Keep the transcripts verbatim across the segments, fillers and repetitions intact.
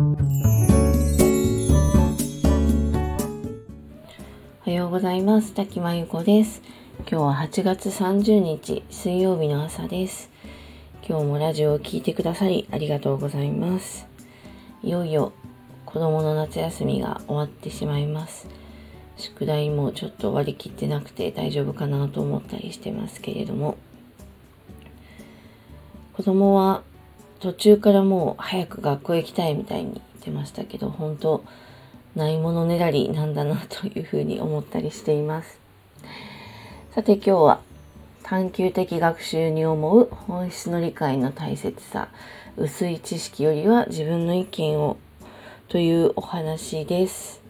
おはようございます。滝真由子です。今日ははちがつさんじゅうにち水曜日の朝です。今日もラジオを聞いてくださりありがとうございます。いよいよ子供の夏休みが終わってしまいます。宿題もちょっと割り切ってなくて大丈夫かなと思ったりしてますけれども、子供は途中からもう早く学校行きたいみたいに言ってましたけど、本当ないものねだりなんだなというふうに思ったりしています。さて今日は探究的学習に思う本質の理解の大切さ、薄い知識よりは自分の意見をというお話です。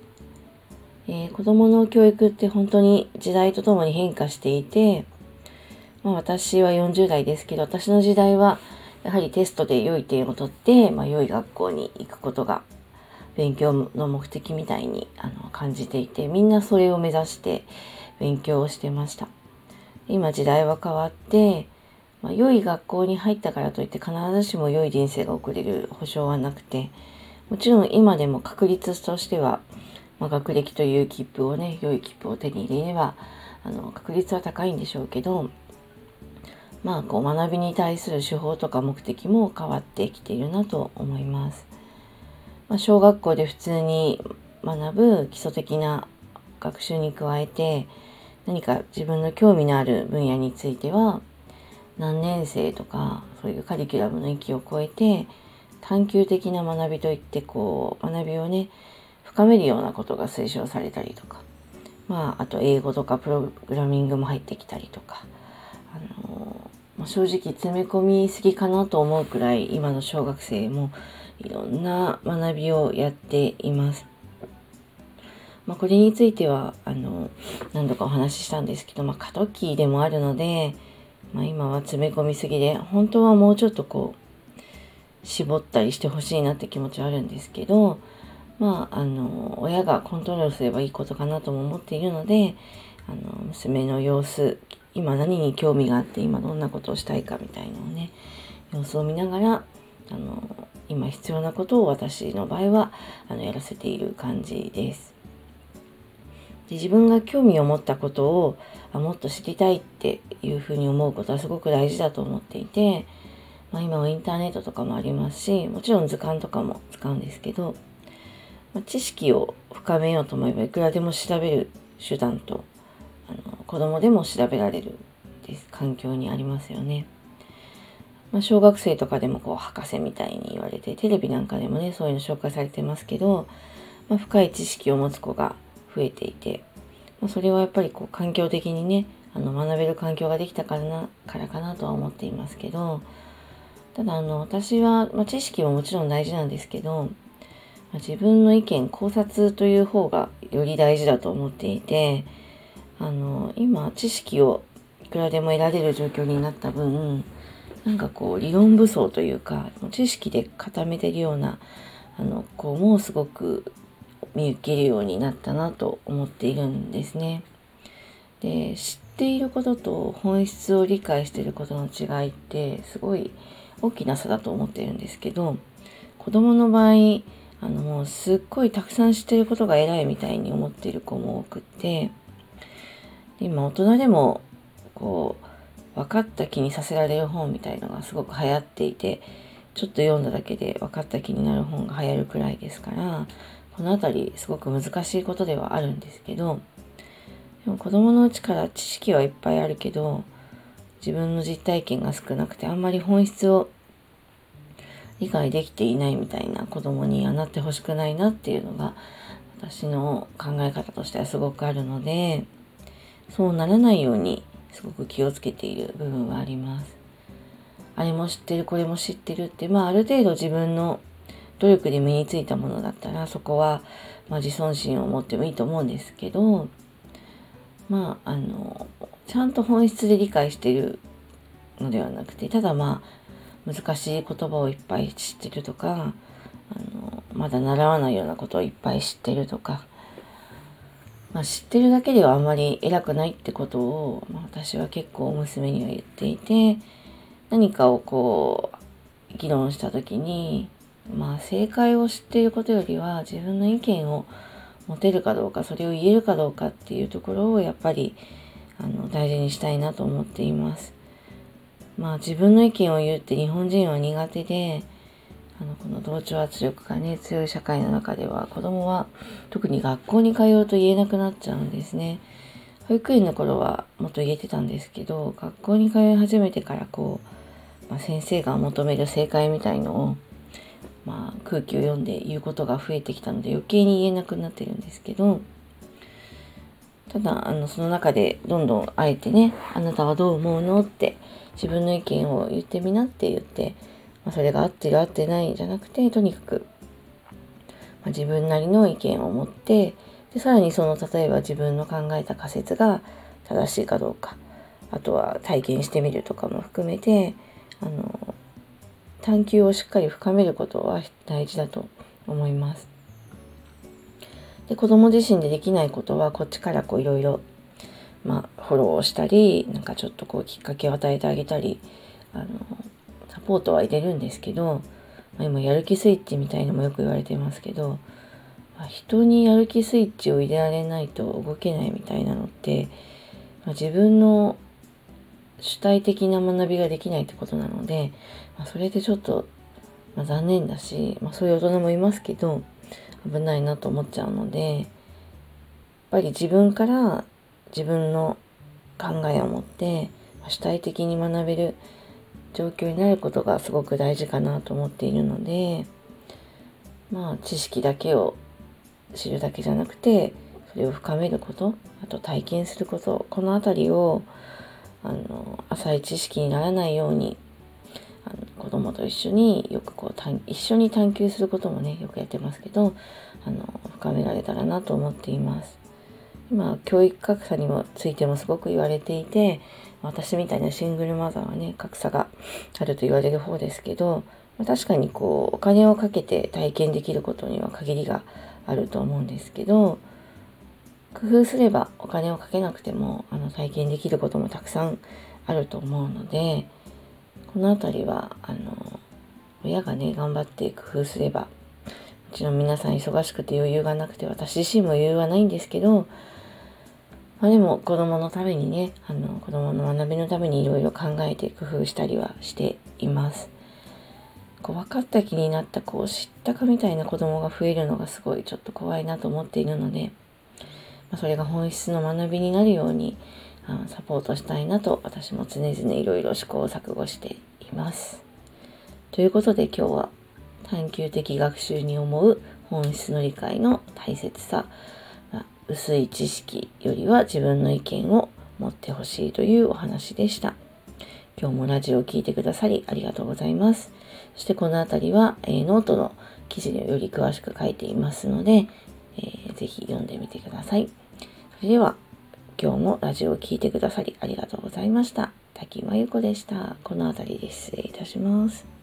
えー、子どもの教育って本当に時代とともに変化していて、まあ、私はよんじゅうだいですけど、私の時代はやはりテストで良い点を取って、まあ、良い学校に行くことが勉強の目的みたいにあの感じていて、みんなそれを目指して勉強をしてました。今時代は変わって、まあ、良い学校に入ったからといって必ずしも良い人生が送れる保証はなくて、もちろん今でも確率としては、まあ、学歴という切符をね、良い切符を手に入れればあの確率は高いんでしょうけど、まあ、こう学びに対する手法とか目的も変わってきているなと思います。まあ、小学校で普通に学ぶ基礎的な学習に加えて、何か自分の興味のある分野については、何年生とかそういうカリキュラムの域を超えて、探究的な学びといってこう学びをね、深めるようなことが推奨されたりとか、まあ、あと英語とかプログラミングも入ってきたりとか、あの正直詰め込みすぎかなと思うくらい今の小学生もいろんな学びをやっています。まあ、これについてはあの何度かお話ししたんですけど、まあ、過渡期でもあるので、まあ、今は詰め込みすぎで本当はもうちょっとこう絞ったりしてほしいなって気持ちはあるんですけど、まあ、あの親がコントロールすればいいことかなとも思っているので、あの娘の様子、今何に興味があって今どんなことをしたいかみたいなのをね、様子を見ながらあの今必要なことを私の場合はあのやらせている感じです。で、自分が興味を持ったことをあもっと知りたいっていうふうに思うことはすごく大事だと思っていて、まあ、今はインターネットとかもありますし、もちろん図鑑とかも使うんですけど、まあ、知識を深めようと思えばいくらでも調べる手段と子供でも調べられるです環境にありますよね。まあ、小学生とかでもこう博士みたいに言われて、テレビなんかでもねそういうの紹介されてますけど、まあ、深い知識を持つ子が増えていて、まあ、それはやっぱりこう環境的にねあの学べる環境ができたからなからかなとは思っていますけど、ただあの私は、まあ、知識ももちろん大事なんですけど、まあ、自分の意見考察という方がより大事だと思っていて、あの今知識をいくらでも得られる状況になった分、なんかこう理論武装というか知識で固めてるようなあの子もすごく見受けるようになったなと思っているんですね。で、知っていることと本質を理解していることの違いってすごい大きな差だと思っているんですけど、子供の場合あのもうすっごいたくさん知っていることが偉いみたいに思っている子も多くって、今大人でもこう分かった気にさせられる本みたいのがすごく流行っていて、ちょっと読んだだけで分かった気になる本が流行るくらいですから、このあたりすごく難しいことではあるんですけど、でも子どものうちから知識はいっぱいあるけど、自分の実体験が少なくてあんまり本質を理解できていないみたいな子どもにはなってほしくないなっていうのが私の考え方としてはすごくあるので、そうならないようにすごく気をつけている部分はあります。あれも知ってるこれも知ってるって、まあ、ある程度自分の努力で身についたものだったらそこは、まあ、自尊心を持ってもいいと思うんですけど、まあ、あのちゃんと本質で理解しているのではなくて、ただまあ難しい言葉をいっぱい知ってるとか、あのまだ習わないようなことをいっぱい知ってるとか、まあ、知ってるだけではあんまり偉くないってことを、まあ、私は結構娘には言っていて、何かをこう議論した時にまあ、正解を知っていることよりは自分の意見を持てるかどうか、それを言えるかどうかっていうところをやっぱりあの大事にしたいなと思っています。まあ、自分の意見を言うって日本人は苦手で、あのこの同調圧力がね強い社会の中では子どもは特に学校に通うと言えなくなっちゃうんですね。保育園の頃はもっと言えてたんですけど、学校に通い始めてからこう、まあ、先生が求める正解みたいのを、まあ、空気を読んで言うことが増えてきたので余計に言えなくなってるんですけど、ただあのその中でどんどんあえてね、あなたはどう思うのって自分の意見を言ってみなって言って、まあ、それが合ってる合ってないじゃなくて、とにかく、まあ、自分なりの意見を持って、でさらにその例えば自分の考えた仮説が正しいかどうか、あとは体験してみるとかも含めてあの探求をしっかり深めることは大事だと思います。で子ども自身でできないことはこっちからこういろいろフォローしたり、なんかちょっとこうきっかけを与えてあげたり、あのサポートは入れるんですけど、まあ、今やる気スイッチみたいのもよく言われてますけど、まあ、人にやる気スイッチを入れられないと動けないみたいなのって、まあ、自分の主体的な学びができないってことなので、まあ、それってちょっと、まあ、残念だし、まあ、そういう大人もいますけど危ないなと思っちゃうので、やっぱり自分から自分の考えを持って主体的に学べる状況になることがすごく大事かなと思っているので、まあ知識だけを知るだけじゃなくて、それを深めること、あと体験すること、このあたりをあの浅い知識にならないようにあの子どもと一緒によくこう一緒に探求することもねよくやってますけど、あの深められたらなと思っています。今教育格差にもついてもすごく言われていて、私みたいなシングルマザーはね格差があると言われる方ですけど、確かにこうお金をかけて体験できることには限りがあると思うんですけど、工夫すればお金をかけなくてもあの体験できることもたくさんあると思うので、このあたりはあの親がね頑張って工夫すれば、もちろん皆さん忙しくて余裕がなくて私自身も余裕はないんですけど、まあ、でも子どものためにねあの子どもの学びのためにいろいろ考えて工夫したりはしています。こう分かった気になった、こう知ったかみたいな子どもが増えるのがすごいちょっと怖いなと思っているので、それが本質の学びになるようにサポートしたいなと私も常々いろいろ試行錯誤しています。ということで今日は探究的学習に思う本質の理解の大切さ、薄い知識よりは自分の意見を持ってほしいというお話でした。今日もラジオを聞いてくださりありがとうございます。そしてこのあたりは、えー、ノートの記事により詳しく書いていますので、えー、ぜひ読んでみてください。それでは今日もラジオを聞いてくださりありがとうございました。滝真由子でした。この辺りで失礼いたします。